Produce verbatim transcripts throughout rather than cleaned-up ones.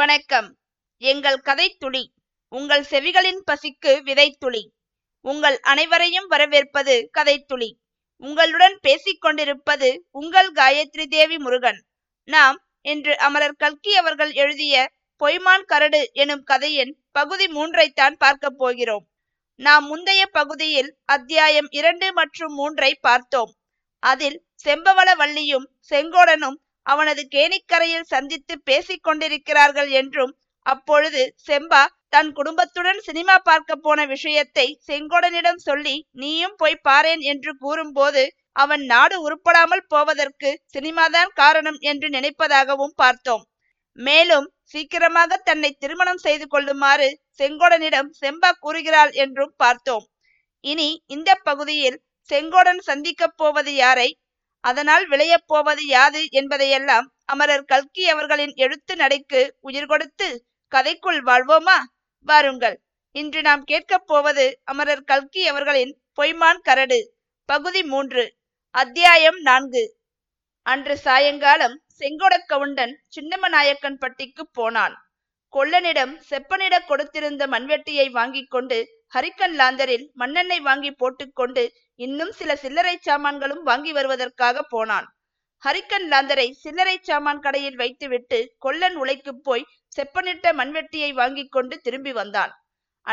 வணக்கம். எங்கள் கதைத்துளி உங்கள் செவிகளின் பசிக்கு விதைத்துளி. உங்கள் அனைவரையும் வரவேற்பது கதைத்துளி. உங்களுடன் பேசிக்கொண்டிருப்பது உங்கள் காயத்ரி தேவி முருகன். நாம் இன்று அமரர் கல்கி அவர்கள் எழுதிய பொய்மான் கரடு எனும் கதையின் பகுதி மூன்றைத்தான் பார்க்க போகிறோம். நாம் முந்தைய பகுதியில் அத்தியாயம் இரண்டு மற்றும் மூன்றை பார்த்தோம். அதில் செம்பவளவள்லியும் செங்கோடனும் அவனது கேணிக்கரையில் சந்தித்து பேசிக் கொண்டிருக்கிறார்கள் என்றும், அப்பொழுது செம்பா தன் குடும்பத்துடன் சினிமா பார்க்க போன விஷயத்தை செங்கோடனிடம் சொல்லி நீயும் போய் பாரேன் என்று கூறும்போது அவன் நாடு உருப்படாமல் போவதற்கு சினிமாதான் காரணம் என்று நினைப்பதாகவும் பார்த்தோம். மேலும் சீக்கிரமாக தன்னை திருமணம் செய்து கொள்ளுமாறு செங்கோடனிடம் செம்பா கூறுகிறாள் என்றும் பார்த்தோம். இனி இந்த பகுதியில் செங்கோடன் சந்திக்கப் போவது யாரை, அதனால் விளையப் போவது யாது என்பதையெல்லாம் அமரர் கல்கி அவர்களின் எழுத்து நடைக்கு உயிர் கொடுத்து கதைக்குள் வாழ்வோமா? வாருங்கள். இன்று நாம் கேட்கப் போவது அமரர் கல்கி அவர்களின் பொய்மான் கரடு பகுதி மூன்று, அத்தியாயம் நான்கு. அன்று சாயங்காலம் செங்கோட கவுண்டன் சின்னம்மநாயக்கன் பட்டிக்கு போனான். கொல்லனிடம் செப்பனிட கொடுத்திருந்த மண்வெட்டியை வாங்கி கொண்டு ஹரிக்கன் லாந்தரில் மண்ணெண்ணெய் வாங்கி போட்டுக்கொண்டு இன்னும் சில சில்லறை சாமான்களும் வாங்கி வருவதற்காக போனான். ஹரிக்கன் லாந்தரை சில்லறை சாமான் கடையில் வைத்துவிட்டு கொல்லன் உலைக்கு போய் செப்பனிட்ட மண்வெட்டியை வாங்கி கொண்டு திரும்பி வந்தான்.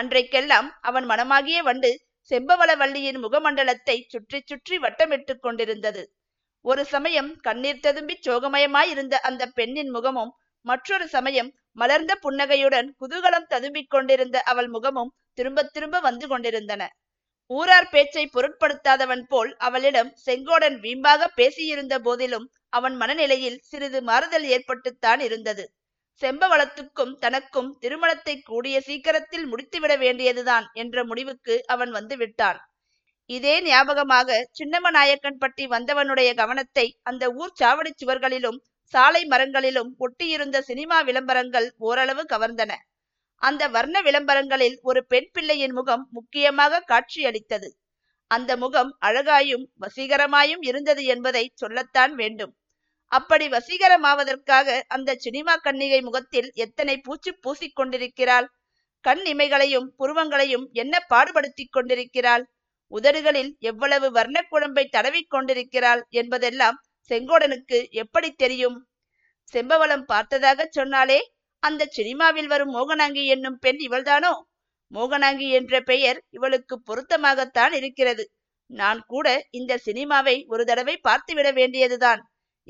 அன்றைக்கெல்லாம் அவன் மனமாகிய வண்டு செம்பவளவள்ளியின் முகமண்டலத்தை சுற்றி சுற்றி வட்டமிட்டு கொண்டிருந்தது. ஒரு சமயம் கண்ணீர் ததும்பி சோகமயமாயிருந்த அந்த பெண்ணின் முகமும், மற்றொரு சமயம் மலர்ந்த புன்னகையுடன் குதூகலம் ததும்பிக் கொண்டிருந்த அவள் முகமும் திரும்ப திரும்ப வந்து கொண்டிருந்தன. ஊரார் பேச்சை பொருட்படுத்தாதவன் போல் அவளிடம் செங்கோடன் வீம்பாக பேசியிருந்த போதிலும் அவன் மனநிலையில் சிறிது மாறுதல் ஏற்பட்டுத்தான் இருந்தது. செம்பவளத்துக்கும் தனக்கும் திருமணத்தை கூடிய சீக்கிரத்தில் முடித்துவிட வேண்டியதுதான் என்ற முடிவுக்கு அவன் வந்து விட்டான். இதே ஞாபகமாக சின்னம்மநாயக்கன் பட்டி வந்தவனுடைய கவனத்தை அந்த ஊர் சாவடி சுவர்களிலும் சாலை மரங்களிலும் ஒட்டியிருந்த சினிமா விளம்பரங்கள் ஓரளவு கவர்ந்தன. அந்த வர்ண விளம்பரங்களில் ஒரு பெண் பிள்ளையின் முகம் முக்கியமாக காட்சியளித்தது. அந்த முகம் அழகாயும் வசீகரமாயும் இருந்தது என்பதை சொல்லத்தான் வேண்டும். அப்படி வசீகரமாவதற்காக அந்த சினிமா கன்னிகை முகத்தில் எத்தனை பூச்சி பூசிக்கொண்டிருக்கிறாள்! கண் இமைகளையும் புருவங்களையும் என்ன பாடுபடுத்தி கொண்டிருக்கிறாள்! உதடுகளில் எவ்வளவு வர்ண குழம்பை தடவி கொண்டிருக்கிறாள் என்பதெல்லாம் செங்கோடனுக்கு எப்படி தெரியும்? செம்பவளம் பார்த்ததாக சொன்னாலே அந்த சினிமாவில் வரும் மோகனாங்கி என்னும் பெண் இவள்தானோ? மோகனாங்கி என்ற பெயர் இவளுக்கு பொருத்தமாகத்தான் இருக்கிறது. நான் கூட இந்த சினிமாவை ஒரு தடவை பார்த்துவிட வேண்டியதுதான்.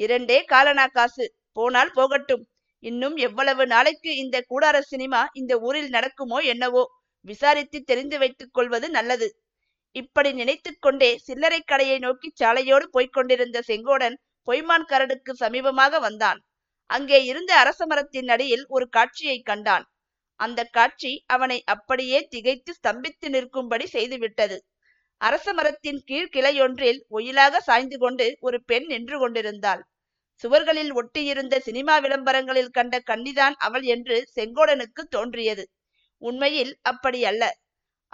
இரண்டே காலனா காசு, போனால் போகட்டும். இன்னும் எவ்வளவு நாளைக்கு இந்த கூடார சினிமா இந்த ஊரில் நடக்குமோ என்னவோ, விசாரித்து தெரிந்து வைத்துக் கொள்வது நல்லது. இப்படி நினைத்து கொண்டே சில்லறை கடையை நோக்கி சாலையோடு போய்கொண்டிருந்த செங்கோடன் பொய்மான் கரடுக்கு சமீபமாக வந்தான். அங்கே இருந்த அரச மரத்தின் அடியில் ஒரு காட்சியை கண்டான். அந்த காட்சி அவனை அப்படியே திகைத்து ஸ்தம்பித்து நிற்கும்படி செய்துவிட்டது. அரச மரத்தின் கீழ் கிளையொன்றில் ஒயிலாக சாய்ந்து கொண்டு ஒரு பெண் நின்று கொண்டிருந்தாள். சுவர்களில் ஒட்டியிருந்த சினிமா விளம்பரங்களில் கண்ட கன்னிதான் அவள் என்று செங்கோடனுக்கு தோன்றியது. உண்மையில் அப்படி அல்ல.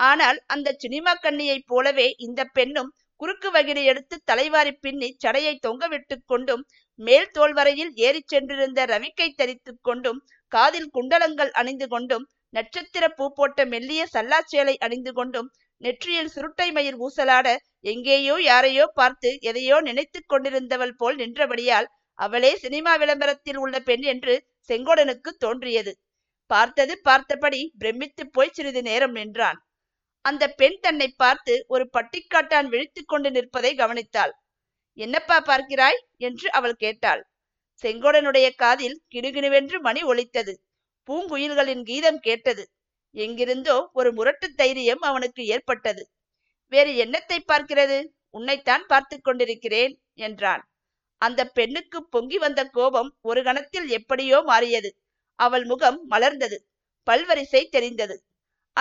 ஆனால் அந்த சினிமா கன்னியைப் போலவே இந்த பெண்ணும் குறுக்கு வகிடு எடுத்து தலைவாரி பின்னி சடையை தொங்கவிட்டு கொண்டும் மேல் தோல்வரையில் ஏறி சென்றிருந்த ரவிக்கை தரித்து கொண்டும் காதில் குண்டலங்கள் அணிந்து கொண்டும் நட்சத்திர பூ போட்ட மெல்லிய சல்லாச்சேலை அணிந்து கொண்டும் நெற்றியில் சுருட்டை மயில் ஊசலாட எங்கேயோ யாரையோ பார்த்து எதையோ நினைத்து கொண்டிருந்தவள் போல் நின்றபடியால் அவளே சினிமா விளம்பரத்தில் உள்ள பெண் என்று செங்கோடனுக்கு தோன்றியது. பார்த்தது பார்த்தபடி பிரமித்து போய் சிறிது நேரம் நின்றான். அந்த பெண் தன்னை பார்த்து ஒரு பட்டிக்காட்டான் விழித்து கொண்டு நிற்பதை கவனித்தாள். என்னப்பா பார்க்கிறாய் என்று அவள் கேட்டாள். செங்கோடனுடைய காதில் கிடுகிடுவென்று மணி ஒலித்தது. பூங்குயில்களின் கீதம் கேட்டது. எங்கிருந்தோ ஒரு முரட்டு தைரியம் அவனுக்கு ஏற்பட்டது. வேறு என்னத்தை பார்க்கிறது? உன்னைத்தான் பார்த்து கொண்டிருக்கிறேன் என்றான். அந்த பெண்ணுக்கு பொங்கி வந்த கோபம் ஒரு கணத்தில் எப்படியோ மாறியது. அவள் முகம் மலர்ந்தது. பல்வரிசை தெரிந்தது.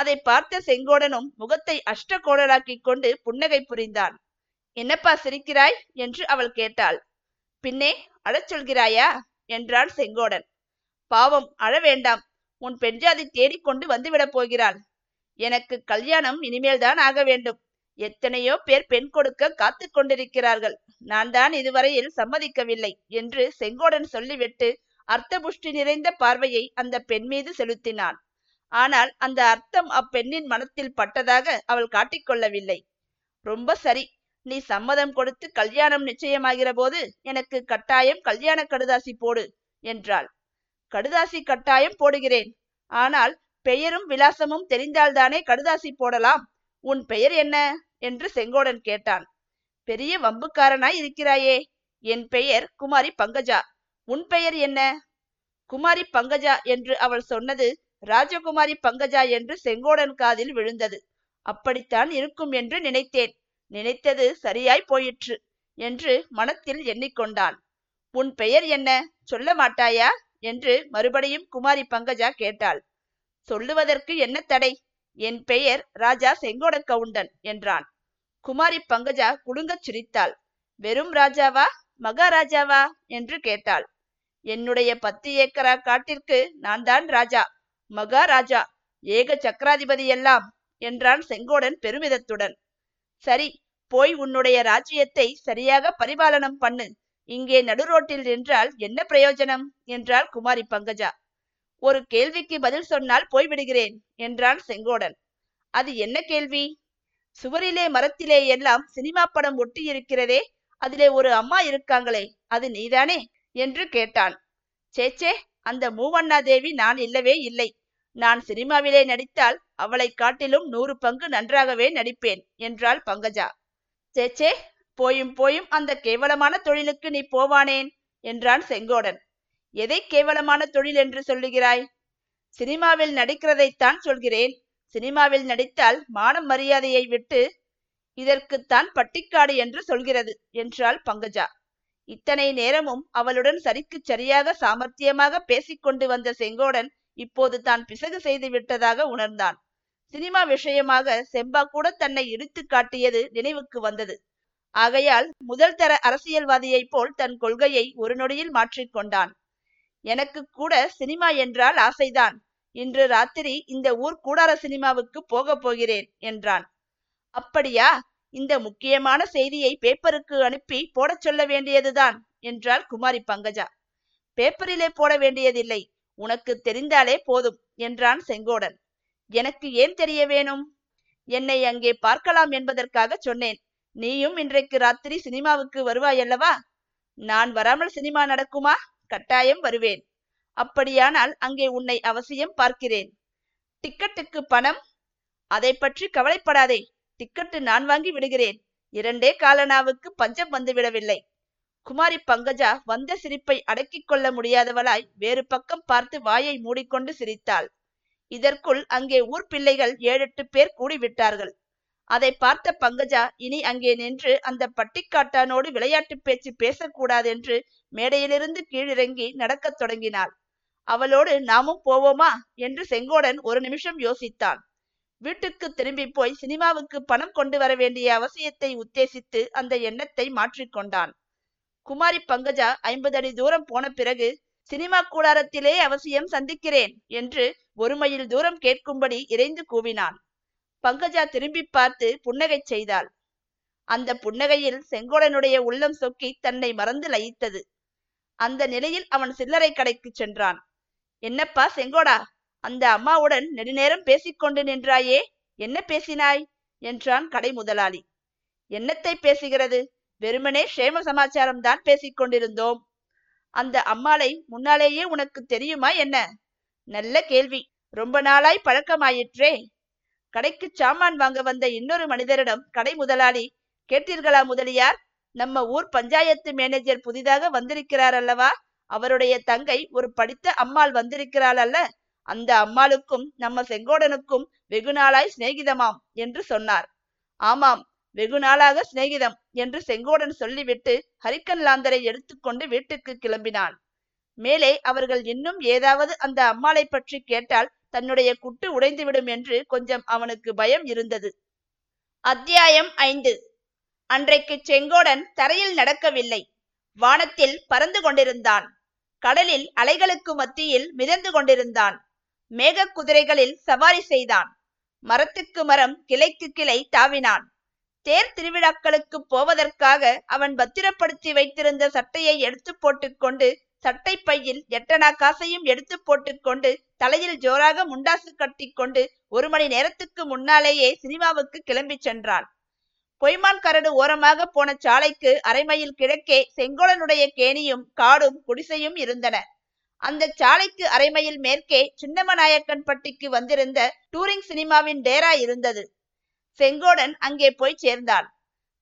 அதை பார்த்த செங்கோடனும் முகத்தை அஷ்ட கோடலாக்கி கொண்டு புன்னகை புரிந்தான். என்னப்பா சிரிக்கிறாய் என்று அவள் கேட்டாள். பின்னே அழச் சொல்கிறாயா என்றான் செங்கோடன். பாவம், அழ வேண்டாம். உன் பெண்ஜாதி தேடிக்கொண்டு வந்துவிடப் போகிறாள். எனக்கு கல்யாணம் இனிமேல்தான் ஆக வேண்டும். எத்தனையோ பேர் பெண் கொடுக்க காத்து கொண்டிருக்கிறார்கள். நான் தான் இதுவரையில் சம்மதிக்கவில்லை என்று செங்கோடன் சொல்லிவிட்டு அர்த்தபுஷ்டி நிறைந்த பார்வையை அந்த பெண் மீது செலுத்தினான். ஆனால் அந்த அர்த்தம் அப்பெண்ணின் மனத்தில் பட்டதாக அவள் காட்டிக்கொள்ளவில்லை. ரொம்ப சரி, நீ சம்மதம் கொடுத்து கல்யாணம் நிச்சயமாகிற போது எனக்கு கட்டாயம் கல்யாண கடுதாசி போடு என்றாள். கடுதாசி கட்டாயம் போடுகிறேன். ஆனால் பெயரும் விலாசமும் தெரிந்தால்தானே கடுதாசி போடலாம். உன் பெயர் என்ன என்று செங்கோடன் கேட்டான். பெரிய வம்புக்காரனாய் இருக்கிறாயே. என் பெயர் குமாரி பங்கஜா. உன் பெயர் என்ன? குமாரி பங்கஜா என்று அவள் சொன்னது ராஜகுமாரி பங்கஜா என்று செங்கோடன் காதில் விழுந்தது. அப்படித்தான் இருக்கும் என்று நினைத்தேன். நினைத்தது சரியாய் போயிற்று என்று மனத்தில் எண்ணிக்கொண்டான். உன் பெயர் என்ன சொல்ல மாட்டாயா என்று மறுபடியும் குமாரி பங்கஜா கேட்டாள். சொல்லுவதற்கு என்ன தடை? என் பெயர் ராஜா செங்கோட கவுண்டன் என்றான். குமாரி பங்கஜா குடுங்கச் சிரித்தாள். வெறும் ராஜாவா மகாராஜாவா என்று கேட்டாள். என்னுடைய பத்து ஏக்கரா காட்டிற்கு நான் தான் ராஜா மகாராஜா ஏக சக்கராதிபதி எல்லாம் என்றான் செங்கோடன் பெருமிதத்துடன். சரி, போய் உன்னுடைய ராஜ்யத்தை சரியாக பரிபாலனம் பண்ணு. இங்கே நடுரோட்டில் நின்றால் என்ன பிரயோஜனம் என்றாள் குமாரி பங்கஜா. ஒரு கேள்விக்கு பதில் சொன்னால் போய்விடுகிறேன் என்றான் செங்கோடன். அது என்ன கேள்வி? சுவரிலே மரத்திலே எல்லாம் சினிமா படம் ஒட்டி இருக்கிறதே, அதிலே ஒரு அம்மா இருக்காங்களே, அது நீதானே என்று கேட்டான். சேச்சே, அந்த மூவண்ணா தேவி நான் இல்லவே இல்லை. நான் சினிமாவிலே நடித்தால் அவளை காட்டிலும் நூறு பங்கு நன்றாகவே நடிப்பேன் என்றாள் பங்கஜா. சேச்சே, போயும் போயும் அந்த கேவலமான தொழிலுக்கு நீ போவானேன் என்றான் செங்கோடன். எதை கேவலமான தொழில் என்று சொல்லுகிறாய்? சினிமாவில் நடிக்கிறதைத்தான் சொல்கிறேன். சினிமாவில் நடித்தால் மான மரியாதையை விட்டு இதற்குத்தான் பட்டிக்காடு என்று சொல்கிறது என்றாள் பங்கஜா. இத்தனை நேரமும் அவளுடன் சரிக்கு சரியாக சாமர்த்தியமாக பேசிக்கொண்டு வந்த செங்கோடன் இப்போது தான் பிசகு செய்து விட்டதாக உணர்ந்தான். சினிமா விஷயமாக செம்பா கூட தன்னை இடித்து காட்டியது நினைவுக்கு வந்தது. ஆகையால் முதல் தர அரசியல்வாதியைப் போல் தன் கொள்கையை ஒரு நொடியில் மாற்றிக்கொண்டான். எனக்கு கூட சினிமா என்றால் ஆசைதான். இன்று ராத்திரி இந்த ஊர் கூடார சினிமாவுக்கு போக போகிறேன் என்றான். அப்படியா? இந்த முக்கியமான செய்தியை பேப்பருக்கு அனுப்பி போட சொல்ல வேண்டியதுதான் என்றாள் குமாரி பங்கஜா. பேப்பரிலே போட வேண்டியதில்லை, உனக்கு தெரிந்தாலே போதும் என்றான் செங்கோடன். எனக்கு ஏன் தெரிய வேணும்? என்னை அங்கே பார்க்கலாம் என்பதற்காக சொன்னேன். நீயும் இன்றைக்கு ராத்திரி சினிமாவுக்கு வருவாயல்லவா? நான் வராமல் சினிமா நடக்குமா? கட்டாயம் வருவேன். அப்படியானால் அங்கே உன்னை அவசியம் பார்க்கிறேன். டிக்கெட்டுக்கு பணம்? அதை பற்றி கவலைப்படாதே. டிக்கெட்டு நான் வாங்கி விடுகிறேன். இரண்டே காலனாவுக்கு பஞ்சம் வந்துவிடவில்லை. குமாரி பங்கஜா வந்த சிரிப்பை அடக்கிக் கொள்ள முடியாதவளாய் வேறு பக்கம் பார்த்து வாயை மூடிக்கொண்டு சிரித்தாள். இதற்குள் அங்கே ஊர் பிள்ளைகள் ஏழெட்டு பேர் கூடிவிட்டார்கள். அதை பார்த்த பங்கஜா இனி அங்கே நின்று அந்த பட்டிக்காட்டானோடு விளையாட்டு பேச்சு பேசக்கூடாதென்று மேடையிலிருந்து கீழிறங்கி நடக்கத் தொடங்கினாள். அவளோடு நாமும் போவோமா என்று செங்கோடன் ஒரு நிமிஷம் யோசித்தான். வீட்டுக்கு திரும்பி போய் சினிமாவுக்கு பணம் கொண்டு வர வேண்டிய அவசியத்தை உத்தேசித்து அந்த எண்ணத்தை மாற்றிக்கொண்டான். குமாரி பங்கஜா ஐம்பது அடி தூரம் போன பிறகு சினிமா கூடாரத்திலே அவசியம் சந்திக்கிறேன் என்று ஒரு மைல் தூரம் கேட்கும்படி இறைந்து கூவினான். பங்கஜா திரும்பி பார்த்து புன்னகை செய்தாள். அந்த புன்னகையில் செங்கோடனுடைய உள்ளம் சொக்கி தன்னை மறந்து லயித்தது. அந்த நிலையில் அவன் சில்லறை கடைக்கு சென்றான். என்னப்பா செங்கோடா, அந்த அம்மாவுடன் நெடுநேரம் பேசிக்கொண்டு நின்றாயே, என்ன பேசினாய் என்றான் கடை முதலாளி. என்னத்தை பேசுகிறது, வெறுமனே சேம சமாச்சாரம் தான் பேசிக்கொண்டிருந்தோம். அந்த அம்மாளை முன்னாலேயே உனக்கு தெரியுமா என்ன? நல்ல கேள்வி, ரொம்ப நாளாய் பழக்கமாயிற்றே. கடைக்கு சாமான் வாங்க வந்த இன்னொரு மனிதரிடம் கடை முதலாளி, கேட்டீர்களா முதலியார், நம்ம ஊர் பஞ்சாயத்து மேனேஜர் புதிதாக வந்திருக்கிறார் அல்லவா, அவருடைய தங்கை ஒரு படித்த அம்மாள் வந்திருக்கிறாள் அல்ல, அந்த அம்மாளுக்கும் நம்ம செங்கோடனுக்கும் வெகு நாளாய் சிநேகிதமாம் என்று சொன்னார். ஆமாம், வெகு நாளாக சிநேகிதம் என்று செங்கோடன் சொல்லிவிட்டு ஹரிக்கன் லாந்தரை எடுத்துக்கொண்டு வீட்டுக்கு கிளம்பினான். மேலே அவர்கள் இன்னும் ஏதாவது அந்த அம்மாளை பற்றி கேட்டால் தன்னுடைய குட்டு உடைந்துவிடும் என்று கொஞ்சம் அவனுக்கு பயம் இருந்தது. அத்தியாயம் ஐந்து. அன்றைக்கு செங்கோடன் தரையில் நடக்கவில்லை, வானத்தில் பறந்து கொண்டிருந்தான். கடலில் அலைகளுக்கு மத்தியில் மிதந்து கொண்டிருந்தான். மேக குதிரைகளில் சவாரி செய்தான். மரத்துக்கு மரம் கிளைக்கு கிளை தாவினான். தேர் திருவிழாக்களுக்கு போவதற்காக அவன் பத்திரப்படுத்தி வைத்திருந்த சட்டையை எடுத்து போட்டுக்கொண்டு சட்டை பையில் எட்டனா காசையும் எடுத்து போட்டுக்கொண்டு தலையில் ஜோராக முண்டாசு கட்டி கொண்டு ஒரு மணி நேரத்துக்கு முன்னாலேயே சினிமாவுக்கு கிளம்பி சென்றான். பொய்மான் கரடு ஓரமாக போன சாலைக்கு அரைமையில் கிழக்கே செங்கோடனுடைய கேணியும் காடும் குடிசையும் இருந்தன. அந்த சாலைக்கு அரைமையில் மேற்கே சின்னம்மநாயக்கன் பட்டிக்கு வந்திருந்த டூரிங் சினிமாவின் டேரா இருந்தது. செங்கோடன் அங்கே போய் சேர்ந்தான்.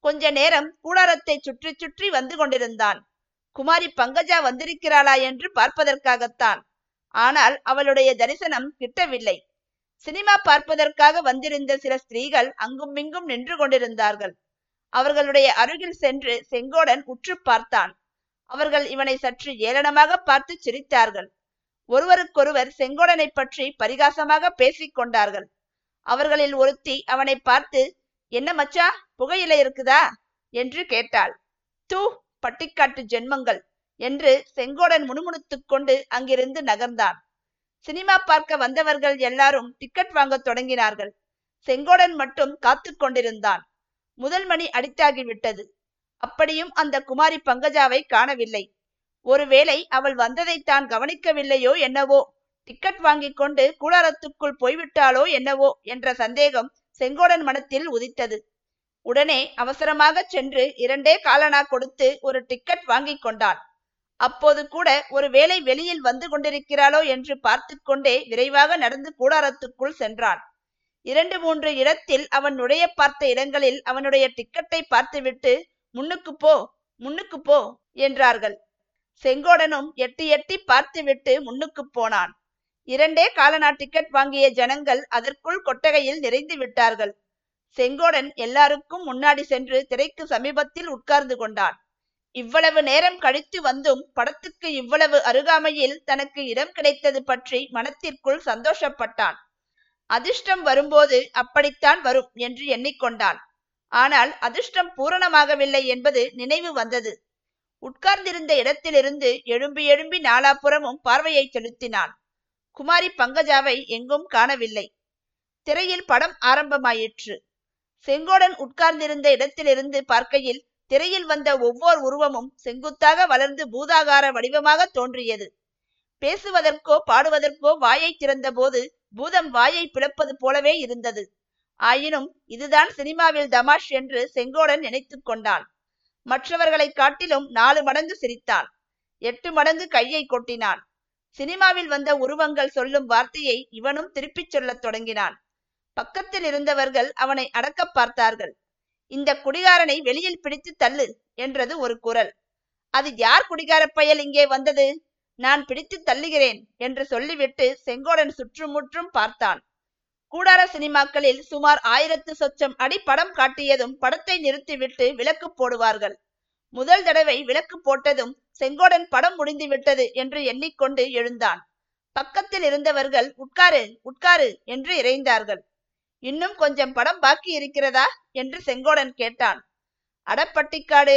கொஞ்ச நேரம் கூடாரத்தை சுற்றி சுற்றி வந்து கொண்டிருந்தான். குமாரி பங்கஜா வந்திருக்கிறாளா என்று பார்ப்பதற்காகத்தான். ஆனால் அவளுடைய தரிசனம் கிட்டவில்லை. சினிமா பார்ப்பதற்காக வந்திருந்த சில ஸ்திரீகள் அங்கும் இங்கும் நின்று கொண்டிருந்தார்கள். அவர்களுடைய அருகில் சென்று செங்கோடன் உற்று பார்த்தான். அவர்கள் இவனை சற்று ஏளனமாக பார்த்து சிரித்தார்கள். ஒருவருக்கொருவர் செங்கோடனை பற்றி பரிகாசமாக பேசிக் கொண்டார்கள். அவர்களில் ஒருத்தி அவனை பார்த்து, என்ன மச்சா, புகையில இருக்குதா என்று கேட்டாள். தூ, பட்டிக்காட்டு ஜென்மங்கள் என்று செங்கோடன் முணுமுணுத்துக் கொண்டு அங்கிருந்து நகர்ந்தான். சினிமா பார்க்க வந்தவர்கள் எல்லாரும் டிக்கெட் வாங்க தொடங்கினார்கள். செங்கோடன் மட்டும் காத்து கொண்டிருந்தான். முதல் மணி அடித்தாகிவிட்டது. அப்படியும் அந்த குமாரி பங்கஜாவை காணவில்லை. ஒருவேளை அவள் வந்ததை தான் கவனிக்கவில்லையோ என்னவோ, டிக்கெட் வாங்கி கொண்டு கூடாரத்துக்குள் போய்விட்டாளோ என்னவோ என்ற சந்தேகம் செங்கோடன் மனத்தில் உதித்தது. உடனே அவசரமாக சென்று இரண்டே காலனா கொடுத்து ஒரு டிக்கெட் வாங்கி கொண்டான். அப்போது கூட ஒரு வேளை வெளியில் வந்து கொண்டிருக்கிறாளோ என்று பார்த்து கொண்டே விரைவாக நடந்து கூடாரத்துக்குள் சென்றான். இரண்டு மூன்று இடத்தில் அவன் நுழைய பார்த்த இடங்களில் அவனுடைய டிக்கெட்டை பார்த்துவிட்டு, முன்னுக்கு போ முன்னுக்கு போ என்றார்கள். செங்கோடனும் எட்டி எட்டி பார்த்துவிட்டு முன்னுக்கு போனான். இரண்டே காலனா டிக்கெட் வாங்கிய ஜனங்கள் அதற்குள் கொட்டகையில் நிறைந்து விட்டார்கள். செங்கோடன் எல்லாருக்கும் முன்னாடி சென்று திரைக்கு சமீபத்தில் உட்கார்ந்து கொண்டான். இவ்வளவு நேரம் கழித்து வந்தும் படத்துக்கு இவ்வளவு அருகாமையில் தனக்கு இடம் கிடைத்தது பற்றி மனத்திற்குள் சந்தோஷப்பட்டான். அதிர்ஷ்டம் வரும்போது அப்படித்தான் வரும் என்று எண்ணிக்கொண்டான். ஆனால் அதிர்ஷ்டம் பூரணமாகவில்லை என்பது நினைவு வந்தது. உட்கார்ந்திருந்த இடத்திலிருந்து எழும்பி எழும்பி நாலாபுறமும் பார்வையை செலுத்தினான். குமாரி பங்கஜாவை எங்கும் காணவில்லை. திரையில் படம் ஆரம்பமாயிற்று. செங்கோடன் உட்கார்ந்திருந்த இடத்திலிருந்து பார்க்கையில் திரையில் வந்த ஒவ்வொரு உருவமும் செங்குத்தாக வளர்ந்து பூதாகார வடிவமாக தோன்றியது. பேசுவதற்கோ பாடுவதற்கோ வாயை திறந்த போது பூதம் வாயை பிளப்பது போலவே இருந்தது. ஆயினும் இதுதான் சினிமாவில் தமாஷ் என்று செங்கோடன் நினைத்து கொண்டான். மற்றவர்களை காட்டிலும் நாலு மடங்கு சிரித்தான். எட்டு மடங்கு கையை கொட்டினான். சினிமாவில் வந்த உருவங்கள் சொல்லும் வார்த்தையை இவனும் திருப்பிச் சொல்லத் தொடங்கினான். பக்கத்தில் இருந்தவர்கள் அவனை அடக்க பார்த்தார்கள். இந்த குடிகாரனை வெளியில் பிடித்து தள்ளு என்றது ஒரு குரல். அது யார் குடிகார பயல் இங்கே வந்தது? நான் பிடித்து தள்ளுகிறேன் என்று சொல்லிவிட்டு செங்கோடன் சுற்றுமுற்றும் பார்த்தான். கூடார சினிமாக்களில் சுமார் ஆயிரத்து சொச்சம் அடி படம் காட்டியதும் படத்தை நிறுத்திவிட்டு விளக்கு போடுவார்கள். முதல் தடவை விளக்கு போட்டதும் செங்கோடன் படம் முடிந்து விட்டது என்று எண்ணிக்கொண்டு எழுந்தான். பக்கத்தில் இருந்தவர்கள் உட்காரு உட்காரு என்று இறைந்தார்கள். இன்னும் கொஞ்சம் படம் பாக்கி இருக்கிறதா என்று செங்கோடன் கேட்டான். அடப்பட்டிக்காடு,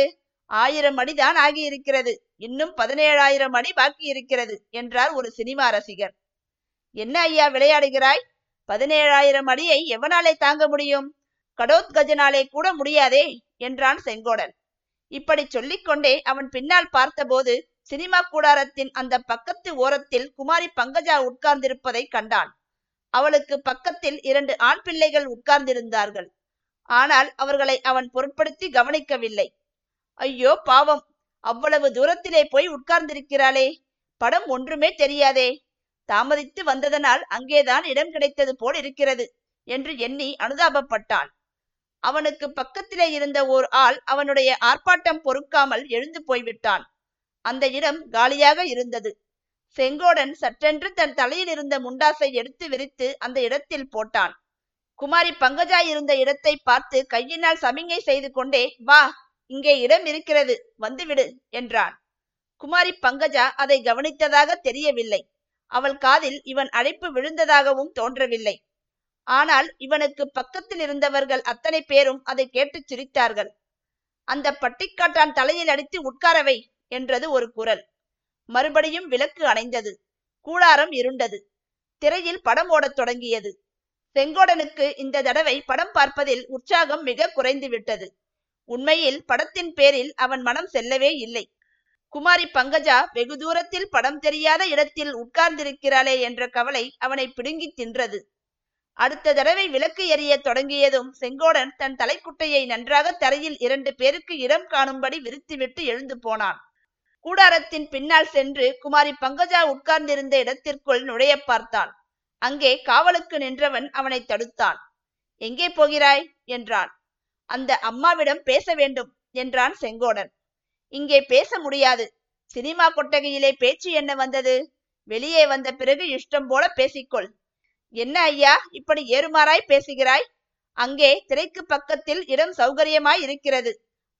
ஆயிரம் அடிதான் ஆகியிருக்கிறது, இன்னும் பதினேழாயிரம் அடி பாக்கி இருக்கிறது என்றார் ஒரு சினிமா ரசிகர். என்ன ஐயா விளையாடுகிறாய்? பதினேழாயிரம் அடியை எவனாலே தாங்க முடியும்? கடோத்கஜனாலே கூட முடியாதே என்றான் செங்கோடன். இப்படி சொல்லிக்கொண்டே அவன் பின்னால் பார்த்தபோது சினிமா கூடாரத்தின் அந்த பக்கத்து ஓரத்தில் குமாரி பங்கஜா உட்கார்ந்திருப்பதை கண்டான். அவளுக்கு பக்கத்தில் இரண்டு ஆண் பிள்ளைகள் உட்கார்ந்திருந்தார்கள். ஆனால் அவர்களை அவன் பொருட்படுத்தி கவனிக்கவில்லை. ஐயோ பாவம், அவ்வளவு தூரத்திலே போய் உட்கார்ந்திருக்கிறாளே, படம் ஒன்றுமே தெரியாதே, தாமதித்து வந்ததனால் அங்கேதான் இடம் கிடைத்தது போல் இருக்கிறது என்று எண்ணி அனுதாபப்பட்டான். அவனுக்கு பக்கத்திலே இருந்த ஓர் ஆள் அவனுடைய ஆர்ப்பாட்டம் பொறுக்காமல் எழுந்து போய்விட்டான். அந்த இடம் காலியாக இருந்தது. செங்கோடன் சற்றென்று தன் தலையில் இருந்த முண்டாசை எடுத்து விரித்து அந்த இடத்தில் போட்டான். குமாரி பங்கஜா இருந்த இடத்தை பார்த்து கையினால் சமிங்கை செய்து கொண்டே, வா, இங்கே இடம் இருக்கிறது, வந்துவிடு என்றான். குமாரி பங்கஜா அதை கவனித்ததாக தெரியவில்லை. அவள் காதில் இவன் அழைப்பு விழுந்ததாகவும் தோன்றவில்லை. ஆனால் இவனுக்கு பக்கத்தில் இருந்தவர்கள் அத்தனை பேரும் அதை கேட்டு சிரித்தார்கள். அந்த பட்டிக்காட்டான் தலையில் அடித்து உட்காரவை என்றது ஒரு குரல். மறுபடியும் விளக்கு அணைந்தது. கூடாரம் இருண்டது. திரையில் படம் ஓடத் தொடங்கியது. செங்கோடனுக்கு இந்த தடவை படம் பார்ப்பதில் உற்சாகம் மிக குறைந்து விட்டது. உண்மையில் படத்தின் பேரில் அவன் மனம் செல்லவே இல்லை. குமாரி பங்கஜா வெகு தூரத்தில் படம் தெரியாத இடத்தில் உட்கார்ந்திருக்கிறாளே என்ற கவலை அவனை பிடுங்கி தின்றது. அடுத்த தடவை விளக்கு எரிய தொடங்கியதும் செங்கோடன் தன் தலைக்குட்டையை நன்றாக தரையில் இரண்டு பேருக்கு இடம் காணும்படி விரித்துவிட்டு எழுந்து போனான். கூடாரத்தின் பின்னால் சென்று குமாரி பங்கஜா உட்கார்ந்திருந்த இடத்திற்குள் நுழைய பார்த்தான். அங்கே காவலுக்கு நின்றவன் அவனை தடுத்தான். எங்கே போகிறாய் என்றான். அந்த அம்மாவிடம் பேச வேண்டும் என்றான் செங்கோடன். இங்கே பேச முடியாது. சினிமா கொட்டகையிலே பேச்சு என்ன வந்தது? வெளியே வந்த பிறகு இஷ்டம் போல பேசிக்கொள். என்ன ஐயா இப்படி ஏறுமாறாய் பேசுகிறாய்? அங்கே திரைக்கு பக்கத்தில் இடம் சௌகரியமாய் இருக்கிறது.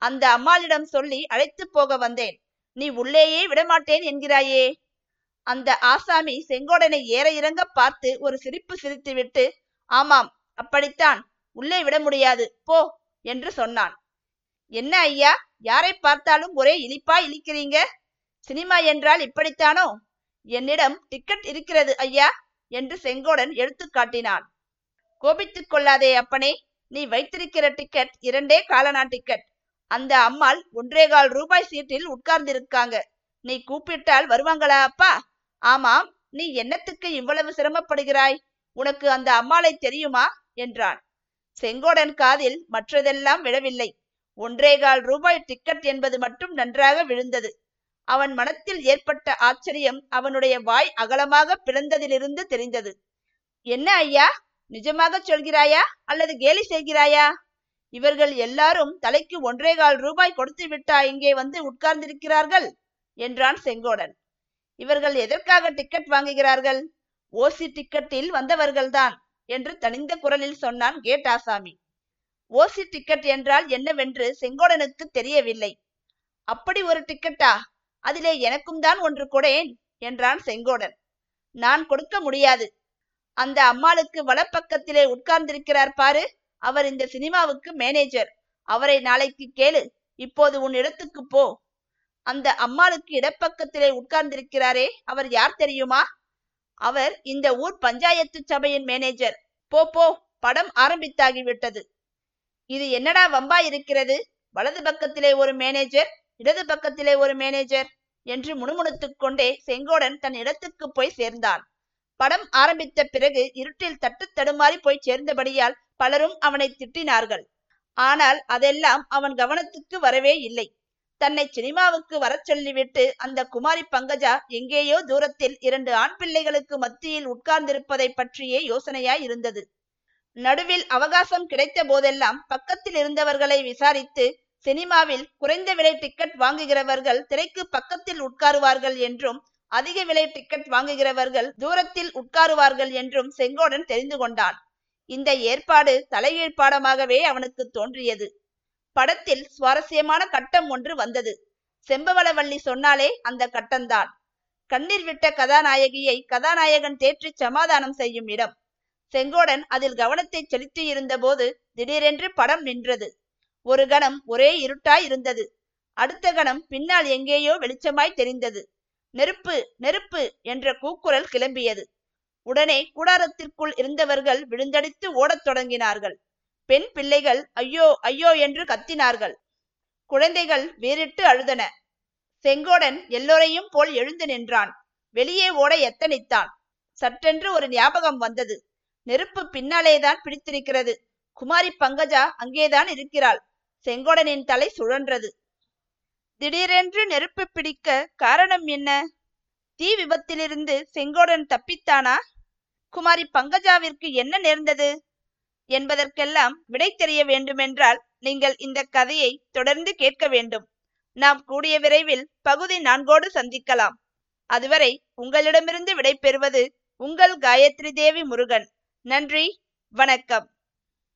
அந்த அம்மாளிடம் சொல்லி அழைத்து போக வந்தேன். நீ உள்ளேயே விடமாட்டேன் என்கிறாயே. அந்த ஆசாமி செங்கோடனை ஏற இறங்க பார்த்து ஒரு சிரிப்பு சிரித்துவிட்டு, ஆமாம் அப்படித்தான், உள்ளே விட முடியாது போ என்று சொன்னான். என்ன ஐயா யாரை பார்த்தாலும் ஒரே இழிப்பா இழிக்கிறீங்க? சினிமா என்றால் இப்படித்தானோ? என்னிடம் டிக்கெட் இருக்கிறது ஐயா என்று செங்கோடன் எடுத்து காட்டினான். கோபித்துக் கொள்ளாதே அப்பனே, நீ வைத்திருக்கிற டிக்கெட் இரண்டே காலனா டிக்கெட். அந்த அம்மாள் ஒன்றேகால் ரூபாய் சீட்டில் உட்கார்ந்திருக்காங்க. நீ கூப்பிட்டால் வருவாங்களா அப்பா? ஆமாம், நீ என்னத்துக்கு இவ்வளவு சிரமப்படுகிறாய்? உனக்கு அந்த அம்மாளை தெரியுமா என்றான். செங்கோடன் காதில் மற்றதெல்லாம் விழவில்லை. ஒன்றேகால் ரூபாய் டிக்கெட் என்பது மட்டும் நன்றாக விழுந்தது. அவன் மனத்தில் ஏற்பட்ட ஆச்சரியம் அவனுடைய வாய் அகலமாக பிளந்ததிலிருந்து தெரிந்தது. என்ன ஐயா, நிஜமாக சொல்கிறாயா அல்லது கேலி செய்கிறாயா? இவர்கள் எல்லாரும் தலைக்கு ஒன்றேகால் ரூபாய் கொடுத்து விட்டா இங்கே வந்து உட்கார்ந்திருக்கிறார்கள் என்றான் செங்கோடன். இவர்கள் எதற்காக டிக்கெட் வாங்குகிறார்கள்? ஓசி டிக்கெட்டில் வந்தவர்கள்தான் என்று தனிந்த குரலில் சொன்னான் கேட் ஆசாமி. ஓசி டிக்கெட் என்றால் என்னவென்று செங்கோடனுக்கு தெரியவில்லை. அப்படி ஒரு டிக்கெட்டா? அதிலே எனக்கும் தான் ஒன்று கொடேன் என்றான் செங்கோடன். நான் கொடுக்க முடியாது. அந்த அம்மாளுக்கு வலப்பக்கத்திலே உட்கார்ந்திருக்கிறார் பாரு, அவர் இந்த சினிமாவுக்கு மேனேஜர். அவரை நாளைக்கு கேளு. இப்போது உன் இடத்துக்கு போ. அந்த அம்மாளுக்கு இடப்பக்கத்திலே உட்கார்ந்திருக்கிறாரே அவர் யார் தெரியுமா? அவர் இந்த ஊர் பஞ்சாயத்து சபையின் மேனேஜர். போ போ, படம் ஆரம்பித்தாகிவிட்டது. இது என்னடா வம்பா இருக்கிறது? வலது பக்கத்திலே ஒரு மேனேஜர், இடது பக்கத்திலே ஒரு மேனேஜர் என்று முணுமுணுத்துக் கொண்டே செங்கோடன் தன் இடத்துக்கு போய் சேர்ந்தான். படம் ஆரம்பித்த பிறகு இருட்டில் தட்டு தடுமாறி போய் சேர்ந்தபடியால் பலரும் அவனை திட்டினார்கள். ஆனால் அதெல்லாம் அவன் கவனத்துக்கு வரவே இல்லை. தன்னை சினிமாவுக்கு வர சொல்லிவிட்டு அந்த குமாரி பங்கஜா எங்கேயோ தூரத்தில் இரண்டு ஆண் பிள்ளைகளுக்கு மத்தியில் உட்கார்ந்திருப்பதை பற்றியே யோசனையாய் இருந்தது. நடுவில் அவகாசம் கிடைத்த போதெல்லாம் பக்கத்தில் இருந்தவர்களை விசாரித்து சினிமாவில் குறைந்த விலை டிக்கெட் வாங்குகிறவர்கள் திரைக்கு பக்கத்தில் உட்காருவார்கள் என்றும் அதிக விலை டிக்கெட் வாங்குகிறவர்கள் தூரத்தில் உட்காருவார்கள் என்றும் செங்கோடன் தெரிந்து கொண்டான். இந்த ஏற்பாடு தலைகீழ் பாடமாகவே அவனுக்கு தோன்றியது. படத்தில் சுவாரஸ்யமான கட்டம் ஒன்று வந்தது. செம்பவளவள்ளி சொன்னாலே அந்த கட்டம்தான். கண்ணீர் விட்ட கதாநாயகியை கதாநாயகன் தேற்றி சமாதானம் செய்யும் இடம். செங்கோடன் அதில் கவனத்தை செலுத்தி இருந்த போது திடீரென்று படம் நின்றது. ஒரு கணம் ஒரே இருட்டாய் இருந்தது. அடுத்த கணம் பின்னால் எங்கேயோ வெளிச்சமாய் தெரிந்தது. நெருப்பு நெருப்பு என்ற கூக்குரல் கிளம்பியது. உடனே கூடாரத்திற்குள் இருந்தவர்கள் விழுந்தடித்து ஓடத் தொடங்கினார்கள். பெண் பிள்ளைகள் ஐயோ ஐயோ என்று கத்தினார்கள். குழந்தைகள் வீறிட்டு அழுதன. செங்கோடன் எல்லோரையும் போல் எழுந்து நின்றான். வெளியே ஓட எத்தனித்தான். சட்டென்று ஒரு ஞாபகம் வந்தது. நெருப்பு பின்னாலேதான் பிடித்திருக்கிறது. குமாரி பங்கஜா அங்கேதான் இருக்கிறாள். செங்கோடனின் தலை சுழன்றது. திடீரென்று நெருப்பு பிடிக்க காரணம் என்ன? தீ விபத்திலிருந்து செங்கோடன் தப்பித்தானா? குமாரி பங்கஜாவிற்கு என்ன நேர்ந்தது என்பதற்கெல்லாம் விடை தெரிய வேண்டுமென்றால் நீங்கள் இந்த கதையை தொடர்ந்து கேட்க வேண்டும். நாம் கூடிய விரைவில் பகுதி நான்கோடு சந்திக்கலாம். அதுவரை உங்களிடமிருந்து விடை பெறுவது உங்கள் காயத்ரி தேவி முருகன். நன்றி, வணக்கம்.